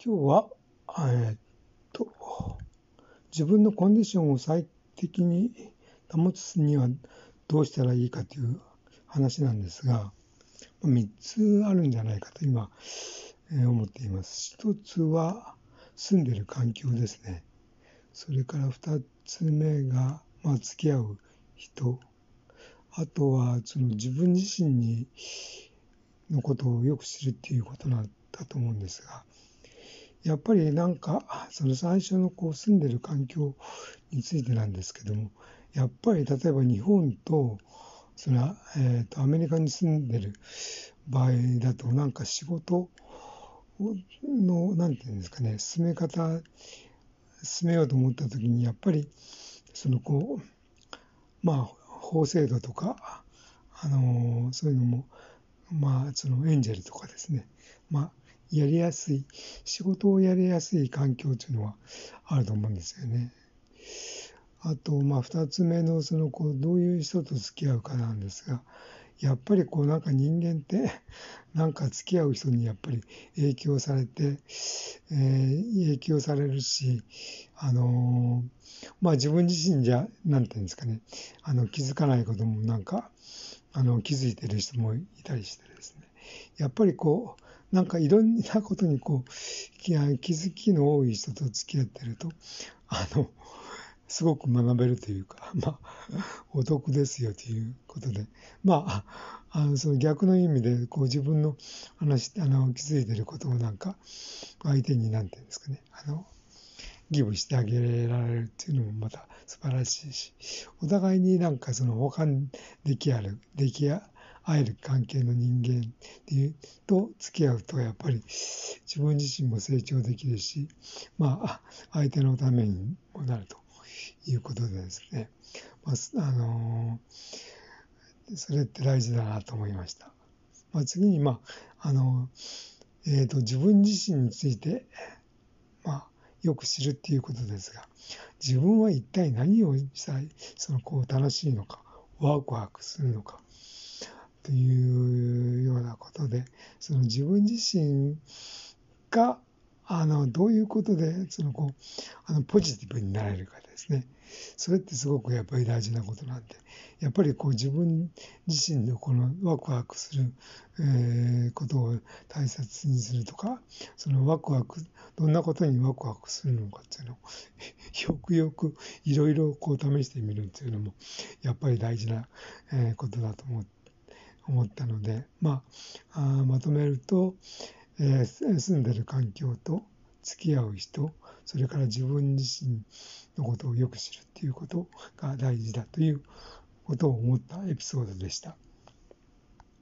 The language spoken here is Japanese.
今日は、自分のコンディションを最適に保つにはどうしたらいいかという話なんですが、3つあるんじゃないかと今思っています。1つは住んでいる環境ですね。それから2つ目が、付き合う人。あとはその自分自身のことをよく知るっていうことなんだと思うんですが、やっぱりその最初の住んでる環境についてなんですけども、やっぱり例えば日本とそれはアメリカに住んでる場合だと仕事の進めようと思った時にやっぱりその法制度とかそういうのもそのエンジェルとかですね、やりやすい仕事をやりやすい環境というのはあると思うんですよね。あと2つ目のどういう人と付き合うかなんですが、やっぱり人間って付き合う人にやっぱり影響されて、影響されるし、自分自身じゃ気づかないことも気づいてる人もいたりしてですね、やっぱりいろんなことに気づきの多い人と付き合ってるとすごく学べるというか、お得ですよということで、その逆の意味で自分の気づいていることを相手にギブしてあげられるっていうのもまた素晴らしいし、お互いにその補完でき合える関係の人間っていうと付き合うと、やっぱり自分自身も成長できるし、相手のためにもなるということでですね、それって大事だなと思いました。次に自分自身についてよく知るっていうことですが、自分は一体何をしたら楽しいのか、ワクワクするのかというようなことで、その自分自身がどういうことでポジティブになれるかですね。それってすごくやっぱり大事なことなんで、やっぱり自分自身のワクワクする、ことを大切にするとか、どんなことにワクワクするのかっていうのをよくいろいろ試してみるっていうのもやっぱり大事なことだと思ったので、まとめると、住んでる環境と付き合う人、それから自分自身のことをよく知るっていうことが大事だということを思ったエピソードでした。